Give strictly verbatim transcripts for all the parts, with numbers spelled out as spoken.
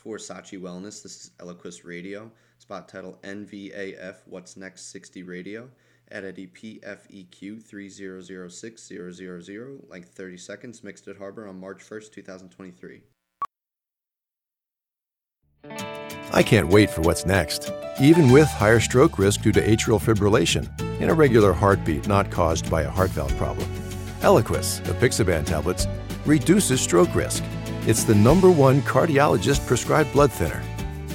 for Saatchi Wellness. This is Eliquis Radio. Spot title N V A F What's Next sixty Radio. At Eddie P F E Q three zero zero six zero zero zero, length thirty seconds, mixed at Harbor on March first, twenty twenty-three. I can't wait for what's next. Even with higher stroke risk due to atrial fibrillation and irregular heartbeat not caused by a heart valve problem, Eliquis, the apixaban tablets, reduces stroke risk. It's the number one cardiologist prescribed blood thinner.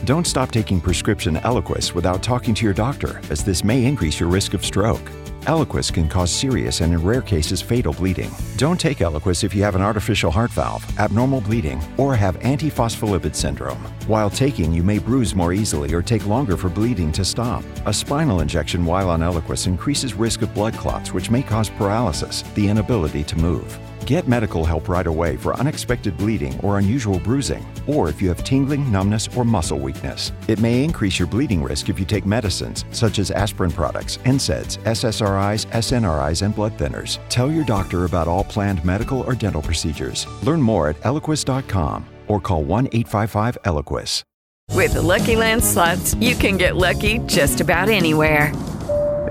Don't stop taking prescription Eliquis without talking to your doctor, as this may increase your risk of stroke. Eliquis can cause serious and, in rare cases, fatal bleeding. Don't take Eliquis if you have an artificial heart valve, abnormal bleeding, or have antiphospholipid syndrome. While taking, you may bruise more easily or take longer for bleeding to stop. A spinal injection while on Eliquis increases risk of blood clots, which may cause paralysis, the inability to move. Get medical help right away for unexpected bleeding or unusual bruising, or if you have tingling, numbness, or muscle weakness. It may increase your bleeding risk if you take medicines such as aspirin products, N SAIDs, S S R Is, S N R Is, and blood thinners. Tell your doctor about all planned medical or dental procedures. Learn more at Eliquis dot com or call one eight five five Eliquis. With the Lucky Land Slots, you can get lucky just about anywhere.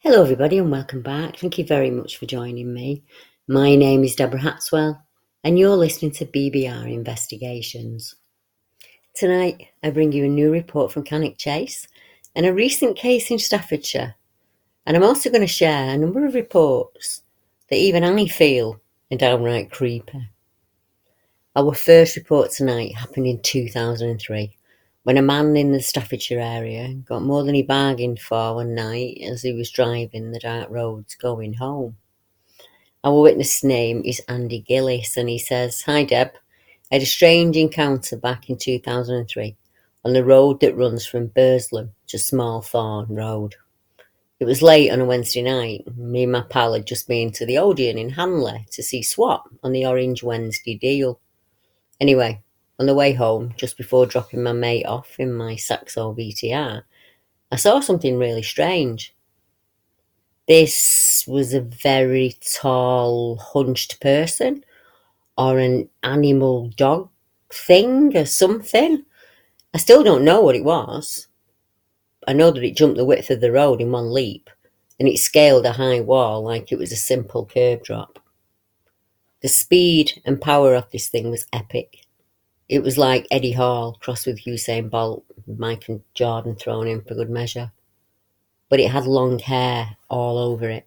Hello everybody and welcome back. Thank you very much for joining me. My name is Deborah Hatswell and you're listening to B B R Investigations. Tonight I bring you a new report from Cannock Chase and a recent case in Staffordshire. And I'm also going to share a number of reports that even I feel are downright creepy. Our first report tonight happened in two thousand three. When a man in the Staffordshire area got more than he bargained for one night as he was driving the dark roads going home. Our witness name is Andy Gillis and he says, "Hi Deb, I had a strange encounter back in two thousand three on the road that runs from Burslem to Small Thorn Road. It was late on a Wednesday night. Me and my pal had just been to the Odeon in Hanley to see Swap on the Orange Wednesday deal. Anyway, on the way home, just before dropping my mate off in my Saxo V T R, I saw something really strange. This was a very tall, hunched person, or an animal dog thing or something. I still don't know what it was. I know that it jumped the width of the road in one leap, and it scaled a high wall like it was a simple curb drop. The speed and power of this thing was epic. It was like Eddie Hall crossed with Usain Bolt, Mike Jordan thrown in for good measure. But it had long hair all over it,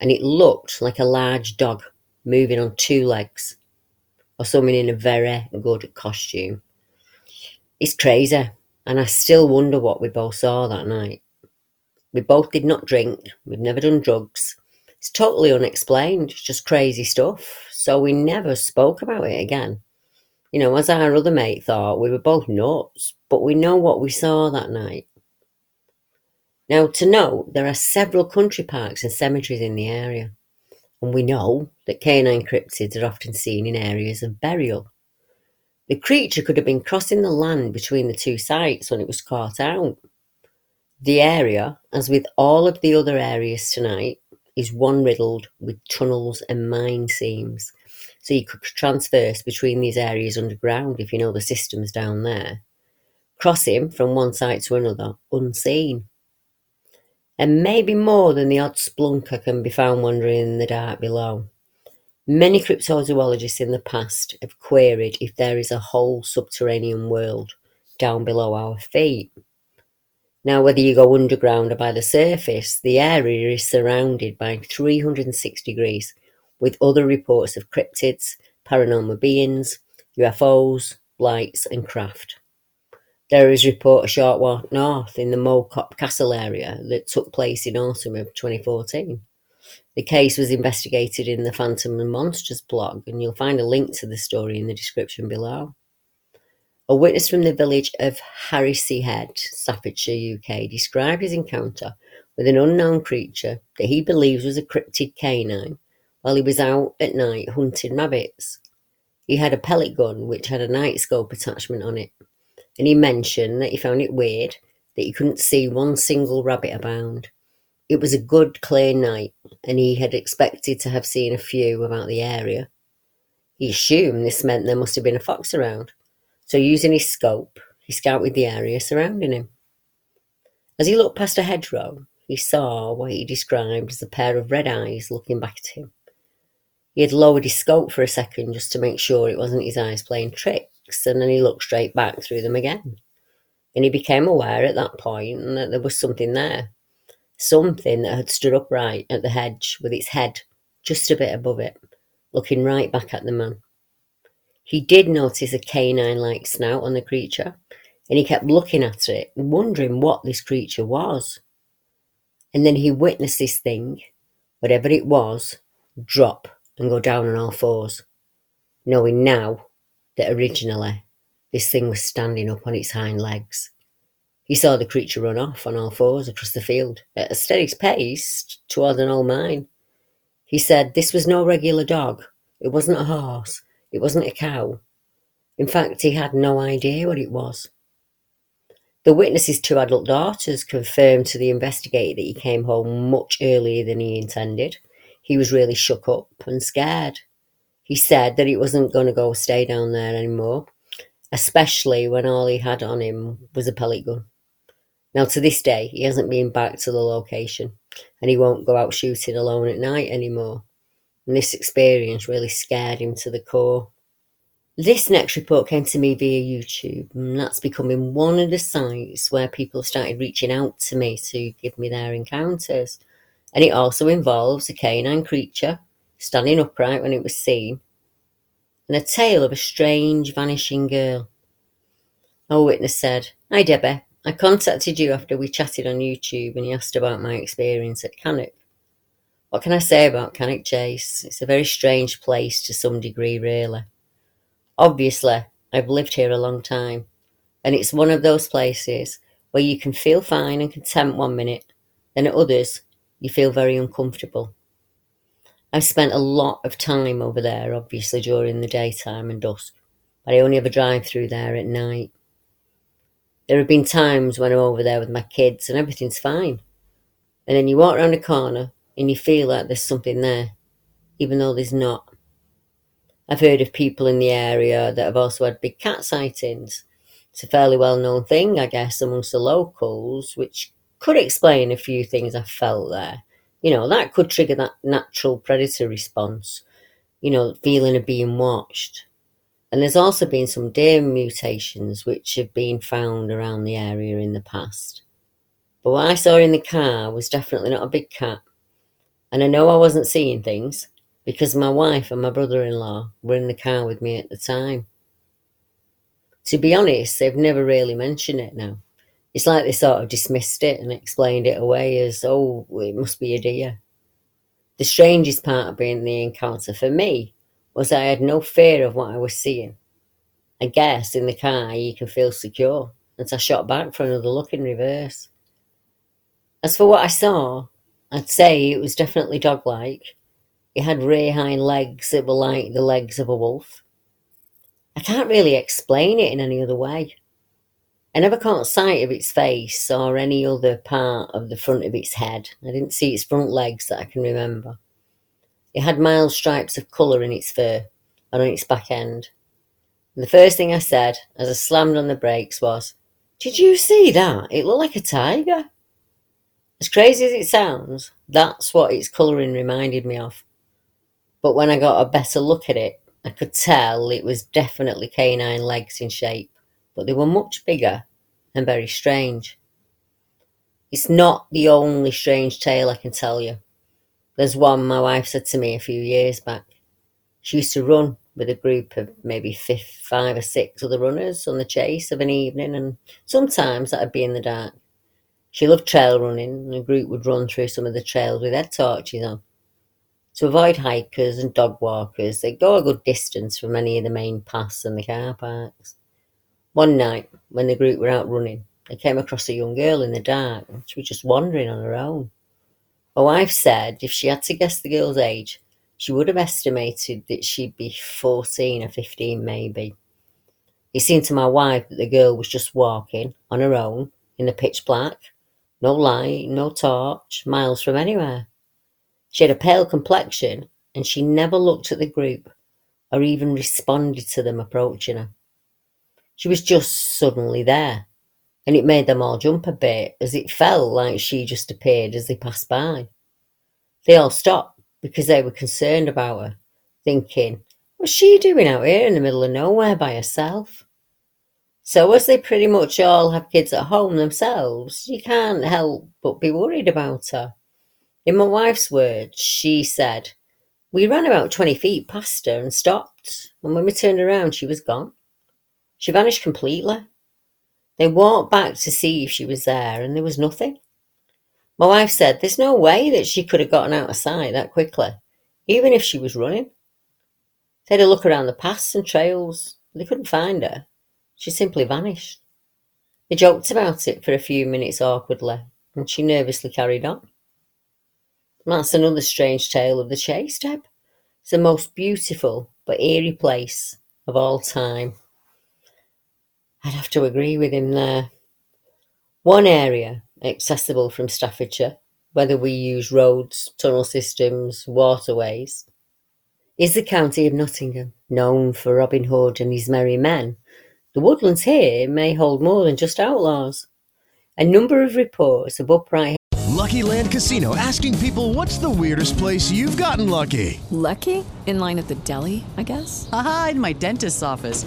and it looked like a large dog moving on two legs, or someone in a very good costume. It's crazy, and I still wonder what we both saw that night. We both did not drink, we've never done drugs. It's totally unexplained, just crazy stuff, so we never spoke about it again. You know, as our other mate thought, we were both nuts, but we know what we saw that night. Now, to note, there are several country parks and cemeteries in the area, and we know that canine cryptids are often seen in areas of burial. The creature could have been crossing the land between the two sites when it was caught out. The area, as with all of the other areas tonight, is one riddled with tunnels and mine seams. So you could transverse between these areas underground if you know the systems down there, crossing from one site to another unseen. And maybe more than the odd splunker can be found wandering in the dark below. Many cryptozoologists in the past have queried if there is a whole subterranean world down below our feet. Now, whether you go underground or by the surface, the area is surrounded by three hundred sixty degrees with other reports of cryptids, paranormal beings, U F Os, lights and craft. There is report a short walk north in the Mocop Castle area that took place in autumn of twenty fourteen. The case was investigated in the Phantom and Monsters blog, and you'll find a link to the story in the description below. A witness from the village of Harrisey Head, Staffordshire, U K, described his encounter with an unknown creature that he believes was a cryptid canine while he was out at night hunting rabbits. He had a pellet gun which had a night scope attachment on it, and he mentioned that he found it weird that he couldn't see one single rabbit abound. It was a good, clear night, and he had expected to have seen a few about the area. He assumed this meant there must have been a fox around, so using his scope, he scouted the area surrounding him. As he looked past a hedgerow, he saw what he described as a pair of red eyes looking back at him. He had lowered his scope for a second just to make sure it wasn't his eyes playing tricks, and then he looked straight back through them again. And he became aware at that point that there was something there. Something that had stood upright at the hedge with its head just a bit above it, looking right back at the man. He did notice a canine-like snout on the creature, and he kept looking at it, wondering what this creature was. And then he witnessed this thing, whatever it was, drop and go down on all fours, knowing now that originally this thing was standing up on its hind legs. He saw the creature run off on all fours across the field, at a steady pace toward an old mine. He said this was no regular dog. It wasn't a horse. It wasn't a cow. In fact, he had no idea what it was. The witness's two adult daughters confirmed to the investigator that he came home much earlier than he intended. He was really shook up and scared. He said that he wasn't going to go stay down there anymore, especially when all he had on him was a pellet gun. Now, to this day, he hasn't been back to the location, and he won't go out shooting alone at night anymore. And this experience really scared him to the core. This next report came to me via YouTube, and that's becoming one of the sites where people started reaching out to me to give me their encounters. And it also involves a canine creature standing upright when it was seen, and a tale of a strange vanishing girl. Our witness said, "Hi Debbie, I contacted you after we chatted on YouTube and you asked about my experience at Cannock. What can I say about Cannock Chase? It's a very strange place to some degree, really. Obviously, I've lived here a long time, and it's one of those places where you can feel fine and content one minute, then at others, you feel very uncomfortable. I've spent a lot of time over there, obviously, during the daytime and dusk, but I only ever drive through there at night. There have been times when I'm over there with my kids and everything's fine. And then you walk round a corner and you feel like there's something there, even though there's not. I've heard of people in the area that have also had big cat sightings. It's a fairly well-known thing, I guess, amongst the locals, which could explain a few things I felt there. You know, that could trigger that natural predator response, you know, feeling of being watched. And there's also been some deer mutations which have been found around the area in the past. But what I saw in the car was definitely not a big cat. And I know I wasn't seeing things because my wife and my brother-in-law were in the car with me at the time. To be honest, they've never really mentioned it now. It's like they sort of dismissed it and explained it away as, oh, it must be a deer. The strangest part of being the encounter for me was I had no fear of what I was seeing. I guess in the car you can feel secure, and so I shot back for another look in reverse. As for what I saw, I'd say it was definitely dog-like. It had rear hind legs that were like the legs of a wolf. I can't really explain it in any other way. I never caught sight of its face or any other part of the front of its head. I didn't see its front legs that I can remember. It had mild stripes of colour in its fur and on its back end. And the first thing I said as I slammed on the brakes was, "Did you see that? It looked like a tiger." As crazy as it sounds, that's what its colouring reminded me of. But when I got a better look at it, I could tell it was definitely canine legs in shape, but they were much bigger and very strange. It's not the only strange tale I can tell you. There's one my wife said to me a few years back. She used to run with a group of maybe fifth, five or six other runners on the chase of an evening, and sometimes that'd be in the dark. She loved trail running, and the group would run through some of the trails with head torches on. To avoid hikers and dog walkers, they'd go a good distance from any of the main paths and the car parks. One night, when the group were out running, they came across a young girl in the dark, and she was just wandering on her own. My wife said if she had to guess the girl's age, she would have estimated that she'd be fourteen or fifteen maybe. It seemed to my wife that the girl was just walking on her own in the pitch black, no light, no torch, miles from anywhere. She had a pale complexion, and she never looked at the group or even responded to them approaching her. She was just suddenly there, and it made them all jump a bit, as it felt like she just appeared as they passed by. They all stopped because they were concerned about her, thinking, what's she doing out here in the middle of nowhere by herself? So as they pretty much all have kids at home themselves, you can't help but be worried about her. In my wife's words, she said, we ran about twenty feet past her and stopped, and when we turned around, she was gone. She vanished completely. They walked back to see if she was there, and there was nothing. My wife said there's no way that she could have gotten out of sight that quickly, even if she was running. They had a look around the paths and trails, but they couldn't find her. She simply vanished. They joked about it for a few minutes awkwardly, and she nervously carried on. That's another strange tale of the chase, Deb. It's the most beautiful but eerie place of all time. I'd have to agree with him there. One area accessible from Staffordshire, whether we use roads, tunnel systems, waterways, is the county of Nottingham, known for Robin Hood and his merry men. The woodlands here may hold more than just outlaws. A number of reports of upright Lucky Land Casino, asking people, what's the weirdest place you've gotten lucky? Lucky? In line at the deli, I guess? Aha, in my dentist's office.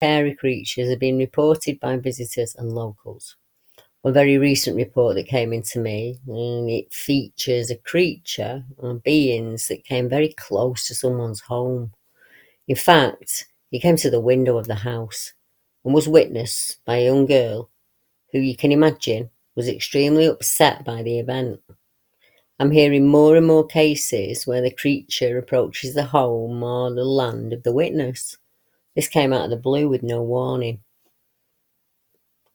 Hairy creatures have been reported by visitors and locals. One very recent report that came into me, and it features a creature and beings that came very close to someone's home. In fact, he came to the window of the house and was witnessed by a young girl who, you can imagine, was extremely upset by the event. I'm hearing more and more cases where the creature approaches the home or the land of the witness. This came out of the blue with no warning.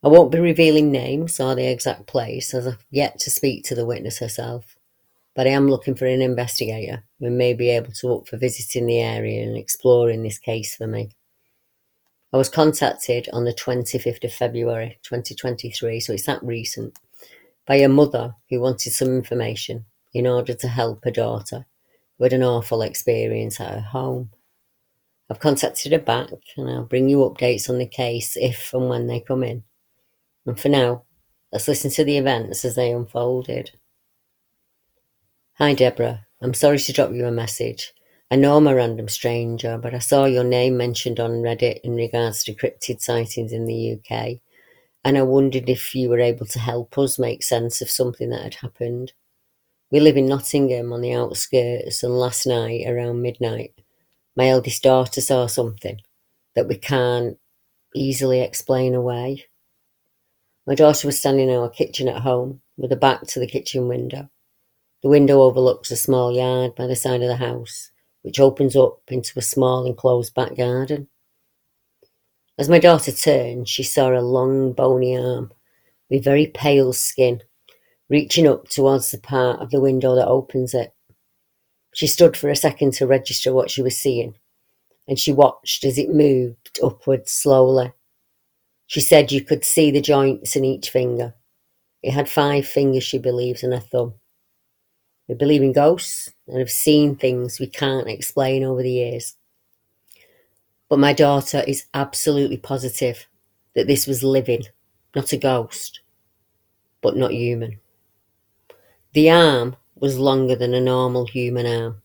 I won't be revealing names or the exact place, as I've yet to speak to the witness herself, but I am looking for an investigator who may be able to opt for visiting the area and exploring this case for me. I was contacted on the twenty-fifth of February twenty twenty-three, so it's that recent, by a mother who wanted some information in order to help her daughter who had an awful experience at her home. I've contacted her back, and I'll bring you updates on the case if and when they come in. And for now, let's listen to the events as they unfolded. Hi Deborah, I'm sorry to drop you a message. I know I'm a random stranger, but I saw your name mentioned on Reddit in regards to cryptid sightings in the U K, and I wondered if you were able to help us make sense of something that had happened. We live in Nottingham on the outskirts, and last night, around midnight, my eldest daughter saw something that we can't easily explain away. My daughter was standing in our kitchen at home, with her back to the kitchen window. The window overlooks a small yard by the side of the house, which opens up into a small enclosed back garden. As my daughter turned, she saw a long, bony arm with very pale skin reaching up towards the part of the window that opens it. She stood for a second to register what she was seeing, and she watched as it moved upwards slowly. She said you could see the joints in each finger. It had five fingers, she believes, and a thumb. We believe in ghosts and have seen things we can't explain over the years. But my daughter is absolutely positive that this was living, not a ghost, but not human. The arm was longer than a normal human arm.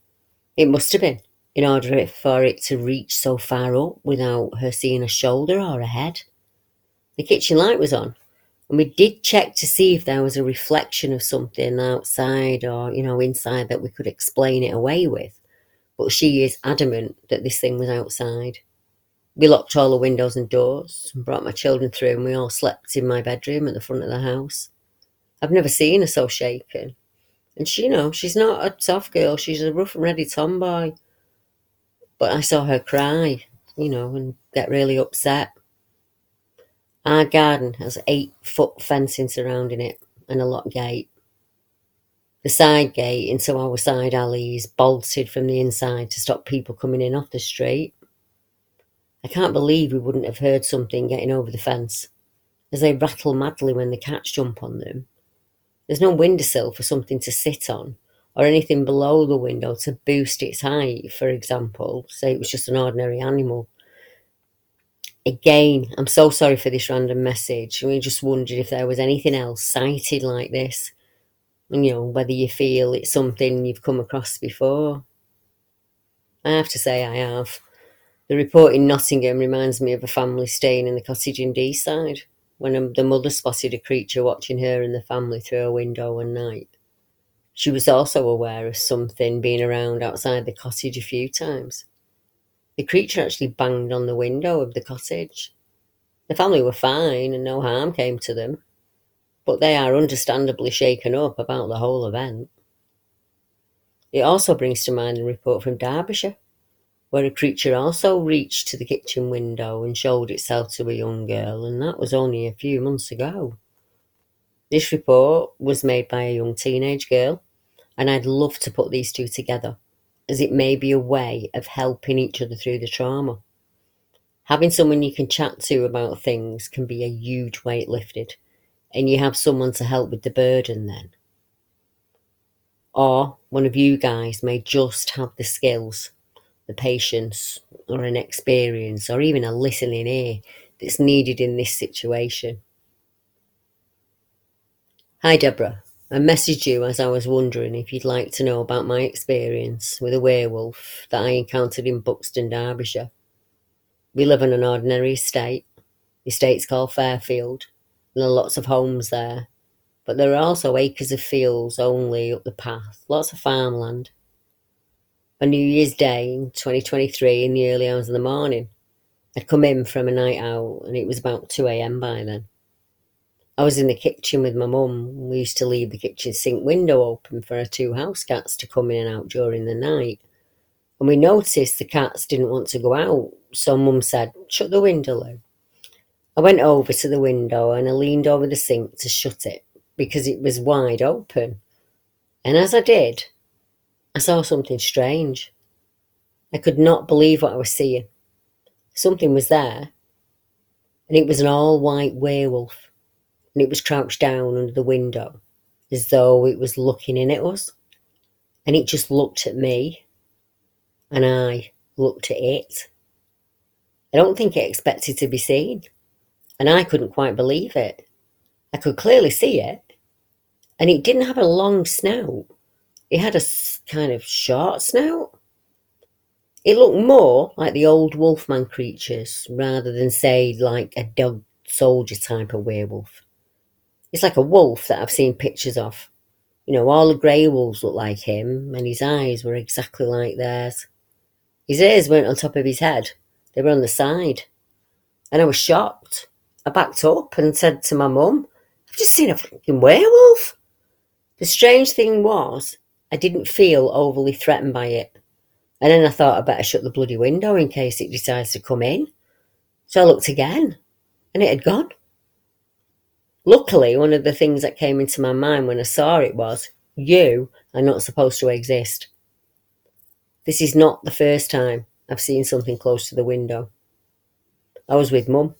It must have been, in order for it to reach so far up without her seeing a shoulder or a head. The kitchen light was on, and we did check to see if there was a reflection of something outside or, you know, inside that we could explain it away with. But she is adamant that this thing was outside. We locked all the windows and doors and brought my children through, and we all slept in my bedroom at the front of the house. I've never seen her so shaken. And she, you know, she's not a soft girl. She's a rough and ready tomboy. But I saw her cry, you know, and get really upset. Our garden has eight-foot fencing surrounding it and a locked gate. The side gate into our side alley is bolted from the inside to stop people coming in off the street. I can't believe we wouldn't have heard something getting over the fence, as they rattle madly when the cats jump on them. There's no windowsill for something to sit on, or anything below the window to boost its height, for example, say it was just an ordinary animal. Again, I'm so sorry for this random message. We just wondered if there was anything else sighted like this. And, you know, whether you feel it's something you've come across before. I have to say I have. The report in Nottingham reminds me of a family staying in the cottage in Deeside, when the mother spotted a creature watching her and the family through a window one night. She was also aware of something being around outside the cottage a few times. The creature actually banged on the window of the cottage. The family were fine and no harm came to them, but they are understandably shaken up about the whole event. It also brings to mind a report from Derbyshire, where a creature also reached to the kitchen window and showed itself to a young girl, and that was only a few months ago. This report was made by a young teenage girl, and I'd love to put these two together, as it may be a way of helping each other through the trauma. Having someone you can chat to about things can be a huge weight lifted, and you have someone to help with the burden then. Or one of you guys may just have the skills, the patience, or an experience, or even a listening ear that's needed in this situation. Hi Deborah. I messaged you as I was wondering if you'd like to know about my experience with a werewolf that I encountered in Buxton, Derbyshire. We live on an ordinary estate. The estate's called Fairfield, and there are lots of homes there, but there are also acres of fields only up the path, lots of farmland. On New Year's Day in twenty twenty-three, in the early hours of the morning, I'd come in from a night out, and it was about two a.m. by then. I was in the kitchen with my mum. We used to leave the kitchen sink window open for our two house cats to come in and out during the night. And we noticed the cats didn't want to go out, so mum said, shut the window, Lou. I went over to the window and I leaned over the sink to shut it because it was wide open. And as I did, I saw something strange. I could not believe what I was seeing. Something was there, and it was an all-white werewolf. And it was crouched down under the window, as though it was looking in at us. And it just looked at me, and I looked at it. I don't think it expected to be seen, and I couldn't quite believe it. I could clearly see it, and it didn't have a long snout. It had a kind of short snout. It looked more like the old wolfman creatures rather than, say, like a dog soldier type of werewolf. It's like a wolf that I've seen pictures of. You know, all the grey wolves looked like him, and his eyes were exactly like theirs. His ears weren't on top of his head, they were on the side. And I was shocked. I backed up and said to my mum, I've just seen a fucking werewolf. The strange thing was, I didn't feel overly threatened by it. And then I thought I'd better shut the bloody window in case it decides to come in. So I looked again, and it had gone. Luckily, one of the things that came into my mind when I saw it was, you are not supposed to exist. This is not the first time I've seen something close to the window. I was with Mum,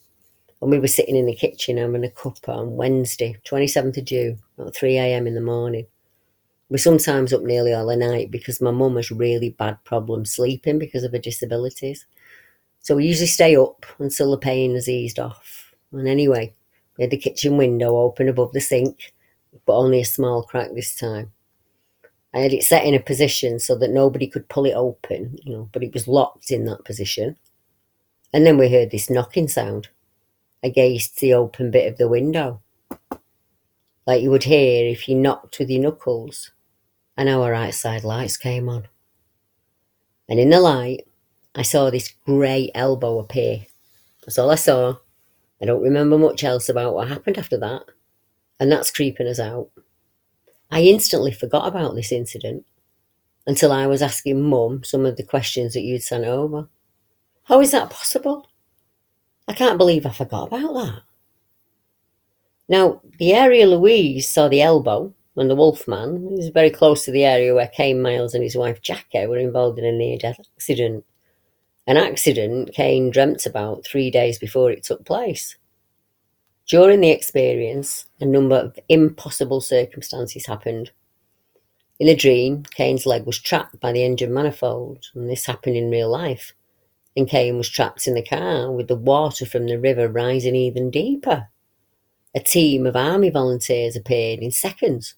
and we were sitting in the kitchen having a cuppa on Wednesday, twenty-seventh of June, at three a.m. in the morning. We're sometimes up nearly all the night because my mum has really bad problems sleeping because of her disabilities. So we usually stay up until the pain has eased off. And anyway, we had the kitchen window open above the sink, but only a small crack this time. I had it set in a position so that nobody could pull it open, you know, but it was locked in that position. And then we heard this knocking sound against the open bit of the window, like you would hear if you knocked with your knuckles. And our outside lights came on. And in the light, I saw this grey elbow appear. That's all I saw. I don't remember much else about what happened after that. And that's creeping us out. I instantly forgot about this incident until I was asking Mum some of the questions that you'd sent over. How is that possible? I can't believe I forgot about that. Now, the area Louise saw the elbow and the wolfman is very close to the area where Kane Miles and his wife Jackie were involved in a near-death accident. An accident Kane dreamt about three days before it took place. During the experience, a number of impossible circumstances happened. In a dream, Kane's leg was trapped by the engine manifold, and this happened in real life. And Kane was trapped in the car with the water from the river rising even deeper. A team of army volunteers appeared in seconds,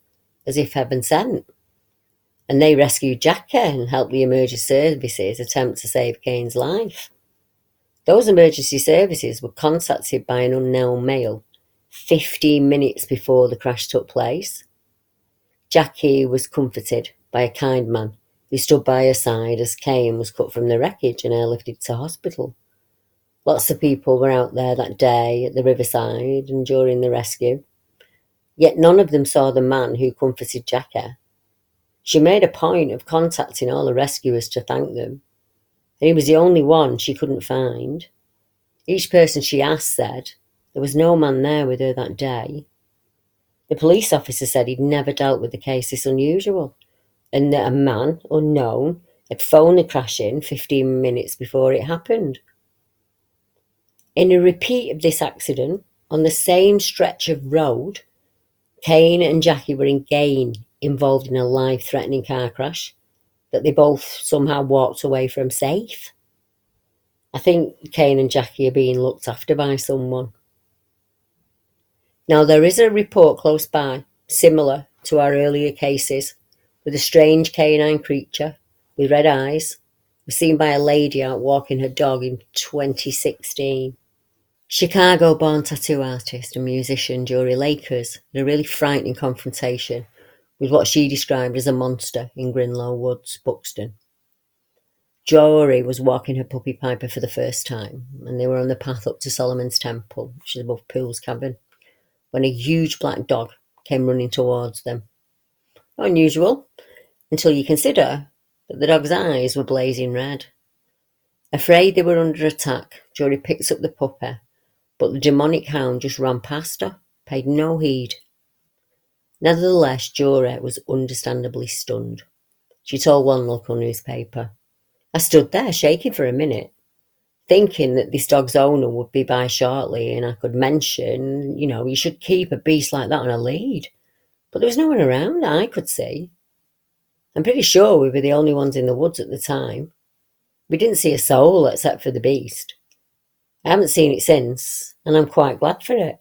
as if heaven sent. And they rescued Jackie and helped the emergency services attempt to save Kane's life. Those emergency services were contacted by an unknown male fifteen minutes before the crash took place. Jackie was comforted by a kind man who stood by her side as Kane was cut from the wreckage and airlifted to hospital. Lots of people were out there that day at the riverside and during the rescue, yet none of them saw the man who comforted Jackie. She made a point of contacting all the rescuers to thank them. And he was the only one she couldn't find. Each person she asked said there was no man there with her that day. The police officer said he'd never dealt with a case this unusual, and that a man, unknown, had phoned the crash in fifteen minutes before it happened. In a repeat of this accident, on the same stretch of road, Kane and Jackie were again involved in a life-threatening car crash that they both somehow walked away from safe. I think Kane and Jackie are being looked after by someone. Now, there is a report close by, similar to our earlier cases, with a strange canine creature with red eyes, was seen by a lady out walking her dog in twenty sixteen. Chicago-born tattoo artist and musician Jory Lakers had a really frightening confrontation with what she described as a monster in Grinlow Woods, Buxton. Jory was walking her puppy Piper for the first time, and they were on the path up to Solomon's Temple, which is above Poole's Cabin, when a huge black dog came running towards them. Not unusual, until you consider that the dog's eyes were blazing red. Afraid they were under attack, Jory picked up the puppy, but the demonic hound just ran past her, paid no heed. Nevertheless, Jory was understandably stunned. She told one local newspaper, I stood there shaking for a minute, thinking that this dog's owner would be by shortly and I could mention, you know, you should keep a beast like that on a lead. But there was no one around that I could see. I'm pretty sure we were the only ones in the woods at the time. We didn't see a soul except for the beast. I haven't seen it since, and I'm quite glad for it.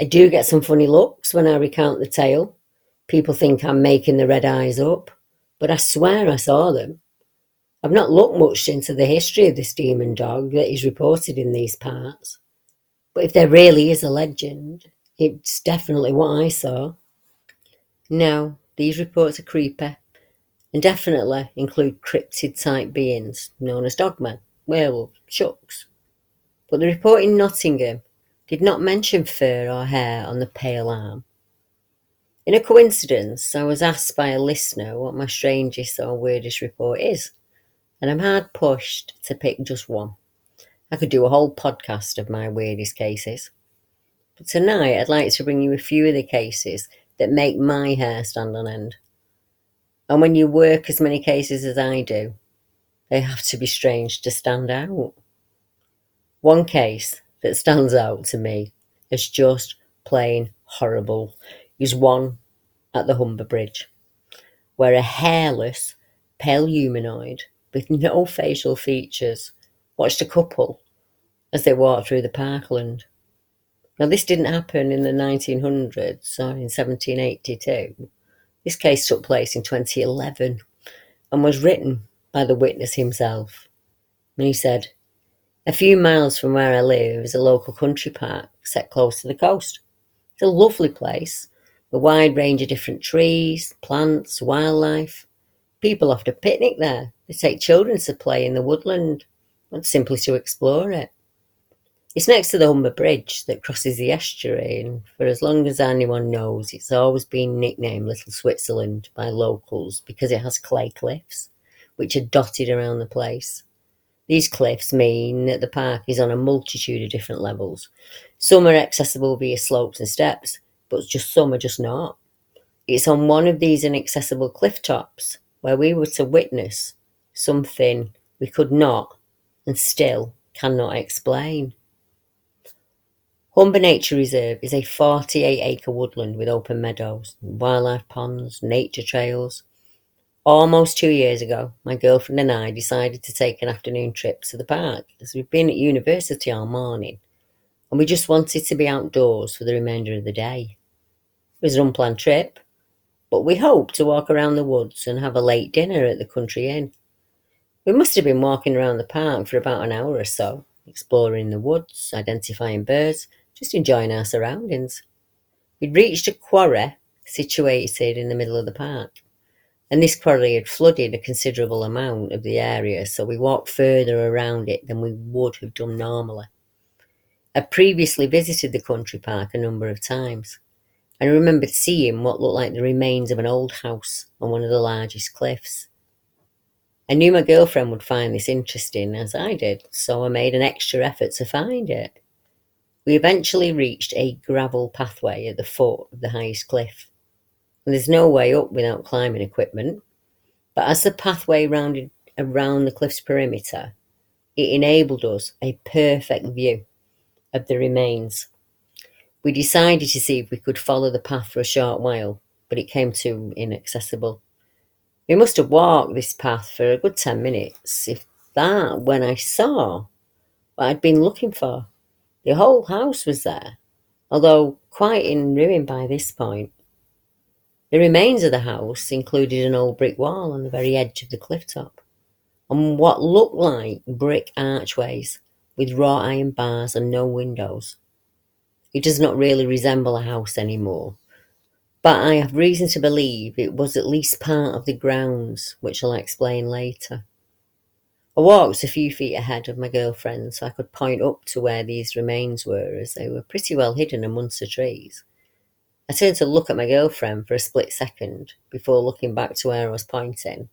I do get some funny looks when I recount the tale. People think I'm making the red eyes up, but I swear I saw them. I've not looked much into the history of this demon dog that is reported in these parts, but if there really is a legend, it's definitely what I saw. No, these reports are creepy, and definitely include cryptid-type beings known as dogmen, werewolves, shucks. But the report in Nottingham did not mention fur or hair on the pale arm. In a coincidence, I was asked by a listener what my strangest or weirdest report is, and I'm hard pushed to pick just one. I could do a whole podcast of my weirdest cases. But tonight I'd like to bring you a few of the cases that make my hair stand on end. And when you work as many cases as I do, they have to be strange to stand out. One case that stands out to me as just plain horrible is one at the Humber Bridge, where a hairless, pale humanoid with no facial features watched a couple as they walked through the parkland. Now, this didn't happen in the nineteen hundreds or in seventeen eighty-two. This case took place in twenty eleven and was written by the witness himself. And he said, "A few miles from where I live is a local country park set close to the coast. It's a lovely place, a wide range of different trees, plants, wildlife. People often picnic there. They take children to play in the woodland, and simply to explore it. It's next to the Humber Bridge that crosses the estuary, and for as long as anyone knows, it's always been nicknamed Little Switzerland by locals because it has clay cliffs, which are dotted around the place. These cliffs mean that the park is on a multitude of different levels. Some are accessible via slopes and steps, but just some are just not. It's on one of these inaccessible cliff tops where we were to witness something we could not and still cannot explain. Humber Nature Reserve is a forty-eight acre woodland with open meadows, wildlife ponds, nature trails. Almost two years ago, my girlfriend and I decided to take an afternoon trip to the park as we've been at university all morning and we just wanted to be outdoors for the remainder of the day. It was an unplanned trip, but we hoped to walk around the woods and have a late dinner at the country inn. We must have been walking around the park for about an hour or so, exploring the woods, identifying birds, just enjoying our surroundings. We'd reached a quarry situated in the middle of the park. And this quarry had flooded a considerable amount of the area, so we walked further around it than we would have done normally. I previously visited the country park a number of times, and I remembered seeing what looked like the remains of an old house on one of the largest cliffs. I knew my girlfriend would find this interesting, as I did, so I made an extra effort to find it. We eventually reached a gravel pathway at the foot of the highest cliff. And there's no way up without climbing equipment, but as the pathway rounded around the cliff's perimeter, it enabled us a perfect view of the remains. We decided to see if we could follow the path for a short while, but it came to inaccessible. We must have walked this path for a good ten minutes, if that, when I saw what I'd been looking for. The whole house was there, although quite in ruin by this point. The remains of the house included an old brick wall on the very edge of the cliff top, and what looked like brick archways with wrought iron bars and no windows. It does not really resemble a house anymore, but I have reason to believe it was at least part of the grounds, which I'll explain later. I walked a few feet ahead of my girlfriend so I could point up to where these remains were, as they were pretty well hidden amongst the trees. I turned to look at my girlfriend for a split second before looking back to where I was pointing,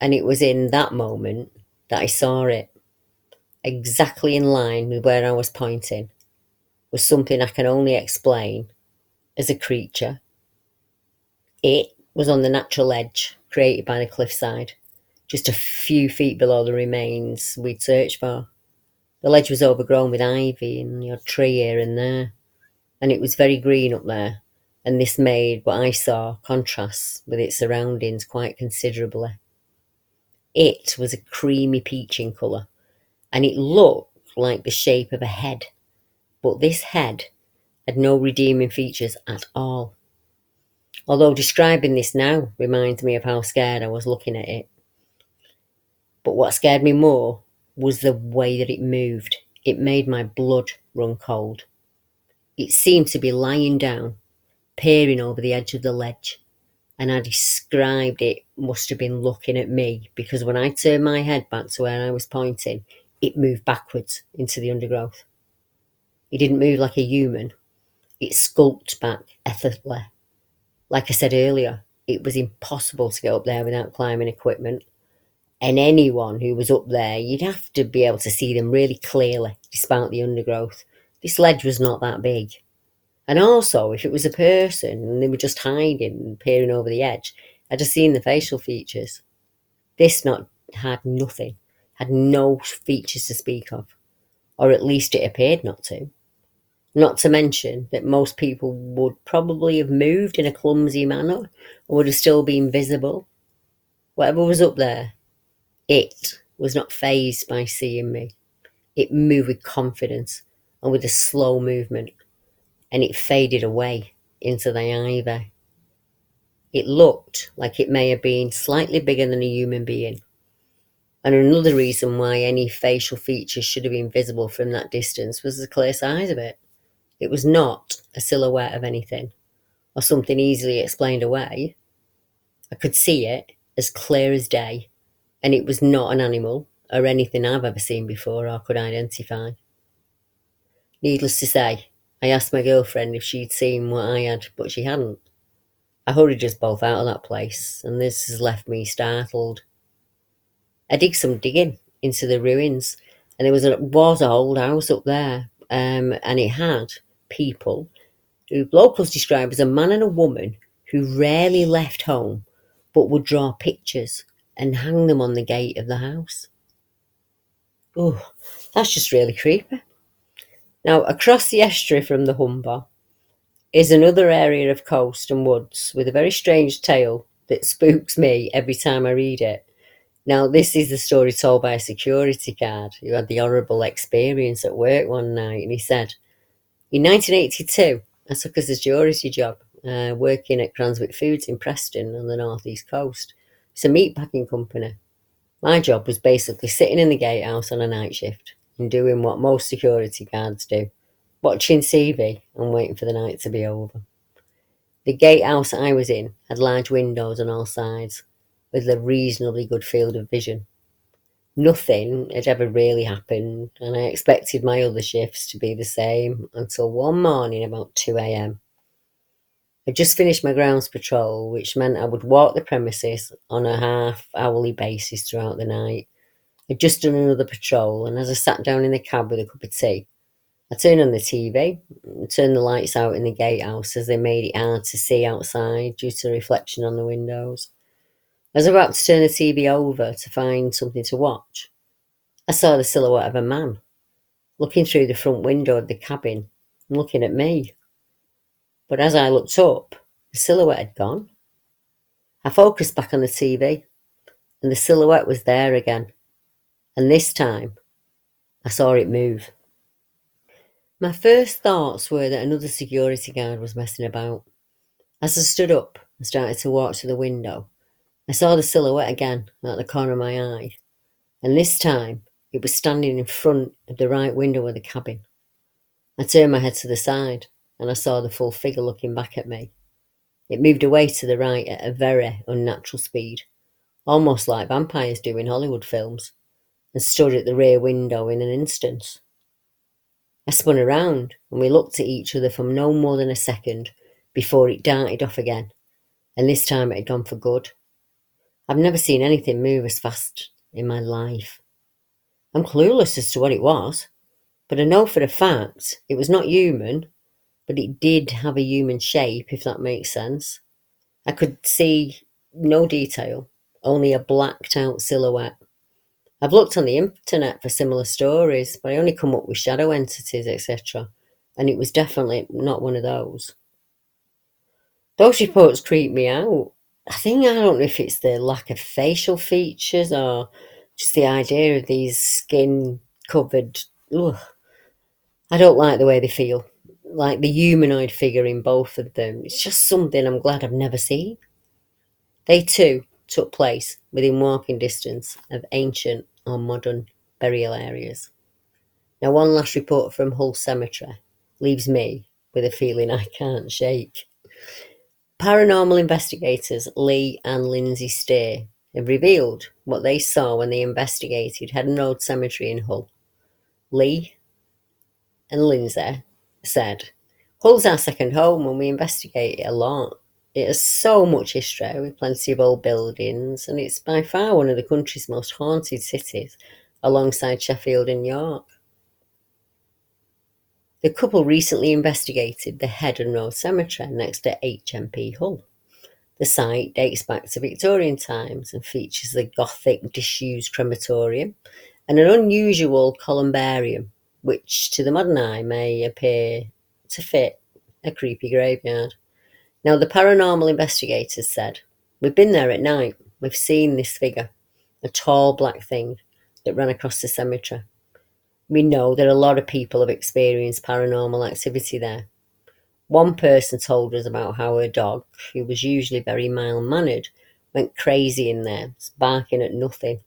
and it was in that moment that I saw it. Exactly in line with where I was pointing was something I can only explain as a creature. It was on the natural edge created by the cliffside, just a few feet below the remains we'd searched for. The ledge was overgrown with ivy and the odd tree here and there. And it was very green up there, and this made what I saw contrast with its surroundings quite considerably. It was a creamy peach in colour, and it looked like the shape of a head, but this head had no redeeming features at all. Although describing this now reminds me of how scared I was looking at it. But what scared me more was the way that it moved. It made my blood run cold. It seemed to be lying down, peering over the edge of the ledge, and I described it must have been looking at me, because when I turned my head back to where I was pointing, it moved backwards into the undergrowth. It didn't move like a human. It skulked back ethically. Like I said earlier, it was impossible to get up there without climbing equipment. And anyone who was up there, you'd have to be able to see them really clearly, despite the undergrowth. This ledge was not that big. And also, if it was a person and they were just hiding and peering over the edge, I'd have seen the facial features. This not had nothing, had no features to speak of, or at least it appeared not to. Not to mention that most people would probably have moved in a clumsy manner or would have still been visible. Whatever was up there, it was not fazed by seeing me. It moved with confidence and with a slow movement, and it faded away into the ivy. It looked like it may have been slightly bigger than a human being. And another reason why any facial features should have been visible from that distance was the clear size of it. It was not a silhouette of anything, or something easily explained away. I could see it as clear as day, and it was not an animal or anything I've ever seen before or could identify. Needless to say, I asked my girlfriend if she'd seen what I had, but she hadn't. I hurried us both out of that place, and this has left me startled. I did some digging into the ruins, and there was a, was an old house up there, um, and it had people who locals describe as a man and a woman who rarely left home, but would draw pictures and hang them on the gate of the house. Oh, that's just really creepy. Now, across the estuary from the Humber is another area of coast and woods with a very strange tale that spooks me every time I read it. Now, this is the story told by a security guard who had the horrible experience at work one night, and he said, in nineteen eighty-two, I took a security job uh, working at Cranswick Foods in Preston on the northeast coast. It's a meatpacking company. My job was basically sitting in the gatehouse on a night shift and doing what most security guards do, watching T V and waiting for the night to be over. The gatehouse I was in had large windows on all sides, with a reasonably good field of vision. Nothing had ever really happened, and I expected my other shifts to be the same until one morning about two a.m. I'd just finished my grounds patrol, which meant I would walk the premises on a half-hourly basis throughout the night. I'd just done another patrol, and as I sat down in the cab with a cup of tea, I turned on the T V and turned the lights out in the gatehouse as they made it hard to see outside due to the reflection on the windows. As I was about to turn the T V over to find something to watch, I saw the silhouette of a man looking through the front window of the cabin and looking at me. But as I looked up, the silhouette had gone. I focused back on the T V, and the silhouette was there again. And this time, I saw it move. My first thoughts were that another security guard was messing about. As I stood up and started to walk to the window, I saw the silhouette again out the corner of my eye, and this time it was standing in front of the right window of the cabin. I turned my head to the side, and I saw the full figure looking back at me. It moved away to the right at a very unnatural speed, almost like vampires do in Hollywood films, and stood at the rear window in an instant. I spun around, and we looked at each other for no more than a second before it darted off again, and this time it had gone for good. I've never seen anything move as fast in my life. I'm clueless as to what it was, but I know for a fact it was not human, but it did have a human shape, if that makes sense. I could see no detail, only a blacked out silhouette. I've looked on the internet for similar stories, but I only come up with shadow entities, et cetera, and it was definitely not one of those. Those reports creep me out. I think, I don't know if it's the lack of facial features or just the idea of these skin-covered, ugh. I don't like the way they feel, like the humanoid figure in both of them. It's just something I'm glad I've never seen. They too took place within walking distance of ancient or modern burial areas. Now, one last report from Hull Cemetery leaves me with a feeling I can't shake. Paranormal investigators Lee and Lindsay Steer have revealed what they saw when they investigated Hedon Road Cemetery in Hull. Lee and Lindsay said, "Hull's our second home and we investigate it a lot. It has so much history with plenty of old buildings, and it's by far one of the country's most haunted cities alongside Sheffield and York." The couple recently investigated the Hedon Road Cemetery next to H M P Hull. The site dates back to Victorian times and features the Gothic disused crematorium and an unusual columbarium, which to the modern eye may appear to fit a creepy graveyard. Now, the paranormal investigators said, "We've been there at night. We've seen this figure, a tall black thing that ran across the cemetery. We know that a lot of people have experienced paranormal activity there. One person told us about how her dog, who was usually very mild-mannered, went crazy in there, barking at nothing.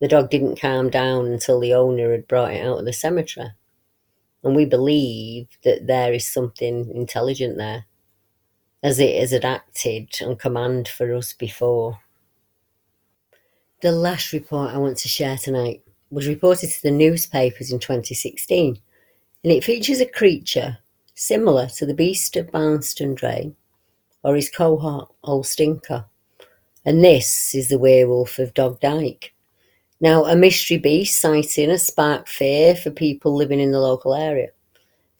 The dog didn't calm down until the owner had brought it out of the cemetery. And we believe that there is something intelligent there, as it has acted on command for us before." The last report I want to share tonight was reported to the newspapers in twenty sixteen, and it features a creature similar to the Beast of Barnston Drain or his cohort Old Stinker, and this is the Werewolf of Dogdyke. Now, a mystery beast sighting has sparked fear for people living in the local area.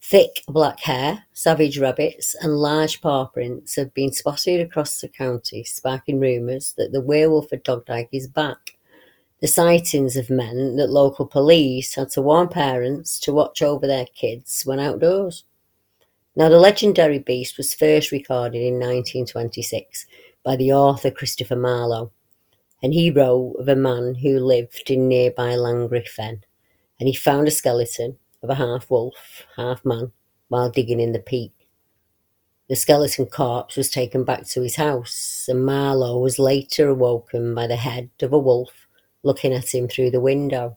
Thick black hair, savage rabbits and large paw prints have been spotted across the county, sparking rumours that the Werewolf of Dogdyke is back. The sightings have meant that local police had to warn parents to watch over their kids when outdoors. Now, the legendary beast was first recorded in nineteen twenty-six by the author Christopher Marlowe, and he wrote of a man who lived in nearby Langrye Fen, and he found a skeleton of a half-wolf, half-man while digging in the peat. The skeleton corpse was taken back to his house, and Marlowe was later awoken by the head of a wolf looking at him through the window.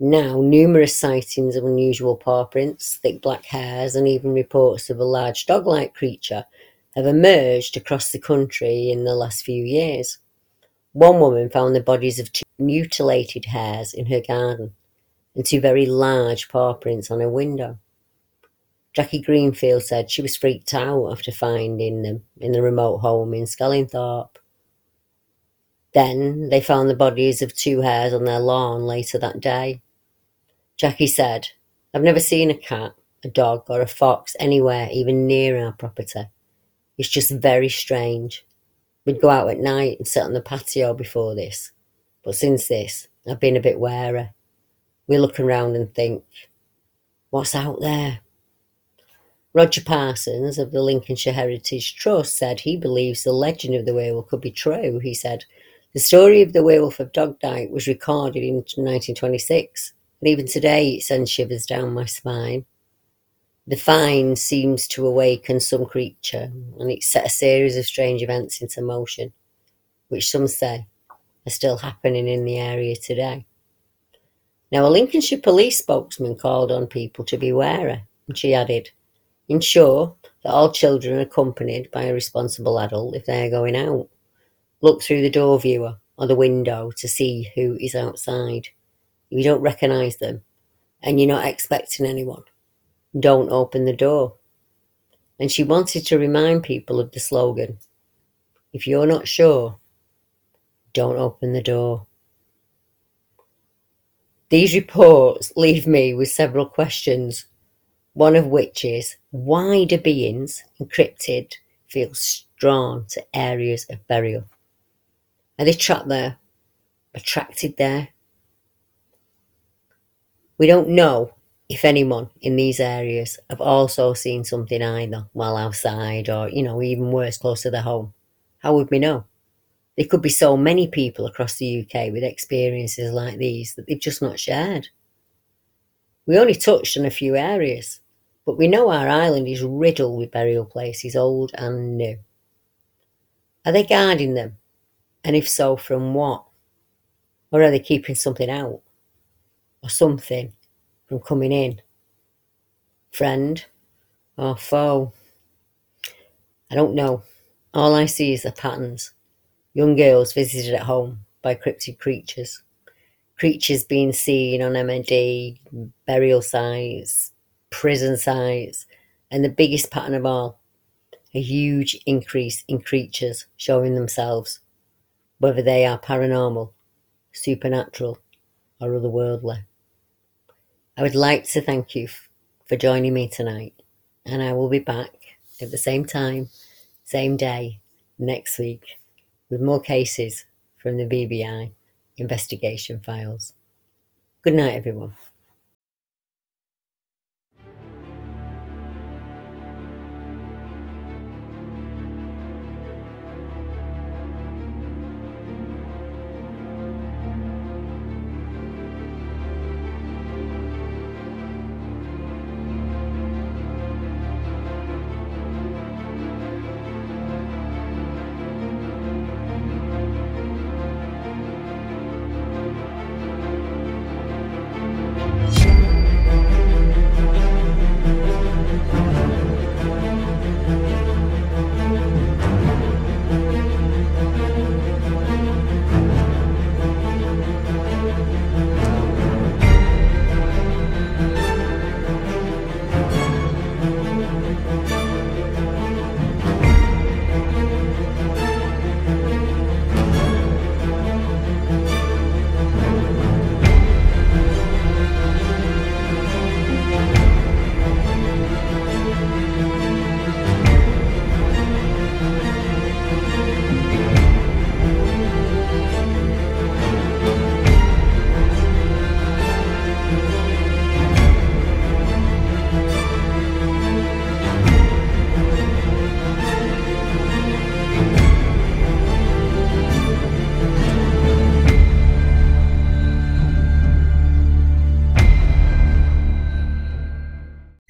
Now, numerous sightings of unusual paw prints, thick black hairs, and even reports of a large dog-like creature have emerged across the country in the last few years. One woman found the bodies of two mutilated hares in her garden and two very large paw prints on her window. Jackie Greenfield said she was freaked out after finding them in the remote home in Skellingthorpe. Then they found the bodies of two hares on their lawn later that day. Jackie said, "I've never seen a cat, a dog or a fox anywhere even near our property. It's just very strange. We'd go out at night and sit on the patio before this. But since this, I've been a bit wary. We look around and think, what's out there?" Roger Parsons of the Lincolnshire Heritage Trust said he believes the legend of the werewolf could be true. He said, "The story of the Werewolf of Dogdyke was recorded in nineteen twenty-six, and even today it sends shivers down my spine. The find seems to awaken some creature, and it set a series of strange events into motion, which some say are still happening in the area today." Now, a Lincolnshire police spokesman called on people to be wary, and she added, "Ensure that all children are accompanied by a responsible adult if they are going out. Look through the door viewer or the window to see who is outside. If you don't recognise them and you're not expecting anyone, don't open the door." And she wanted to remind people of the slogan, "If you're not sure, don't open the door." These reports leave me with several questions, one of which is, why do beings encrypted feel drawn to areas of burial? Are they trapped there? Attracted there? We don't know if anyone in these areas have also seen something either while outside or, you know, even worse, close to their home. How would we know? There could be so many people across the U K with experiences like these that they've just not shared. We only touched on a few areas, but we know our island is riddled with burial places, old and new. Are they guarding them? And if so, from what? Or are they keeping something out? Or something from coming in? Friend or foe? I don't know. All I see is the patterns. Young girls visited at home by cryptid creatures. Creatures being seen on M and D, burial sites, prison sites, and the biggest pattern of all, a huge increase in creatures showing themselves, whether they are paranormal, supernatural, or otherworldly. I would like to thank you f- for joining me tonight, and I will be back at the same time, same day, next week, with more cases from the B B I investigation files. Good night, everyone.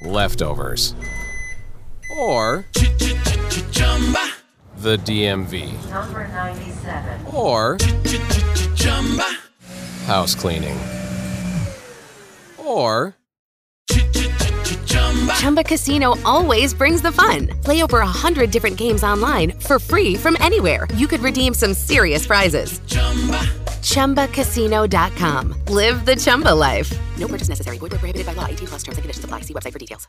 Leftovers or the D M V number ninety-seven or house cleaning or Chumba Casino always brings the fun. Play over a hundred different games online for free from anywhere. You could redeem some serious prizes. Chumba Casino dot com. Live the Chumba life. No purchase necessary. Void where prohibited by law. eighteen plus terms and conditions apply. See website for details.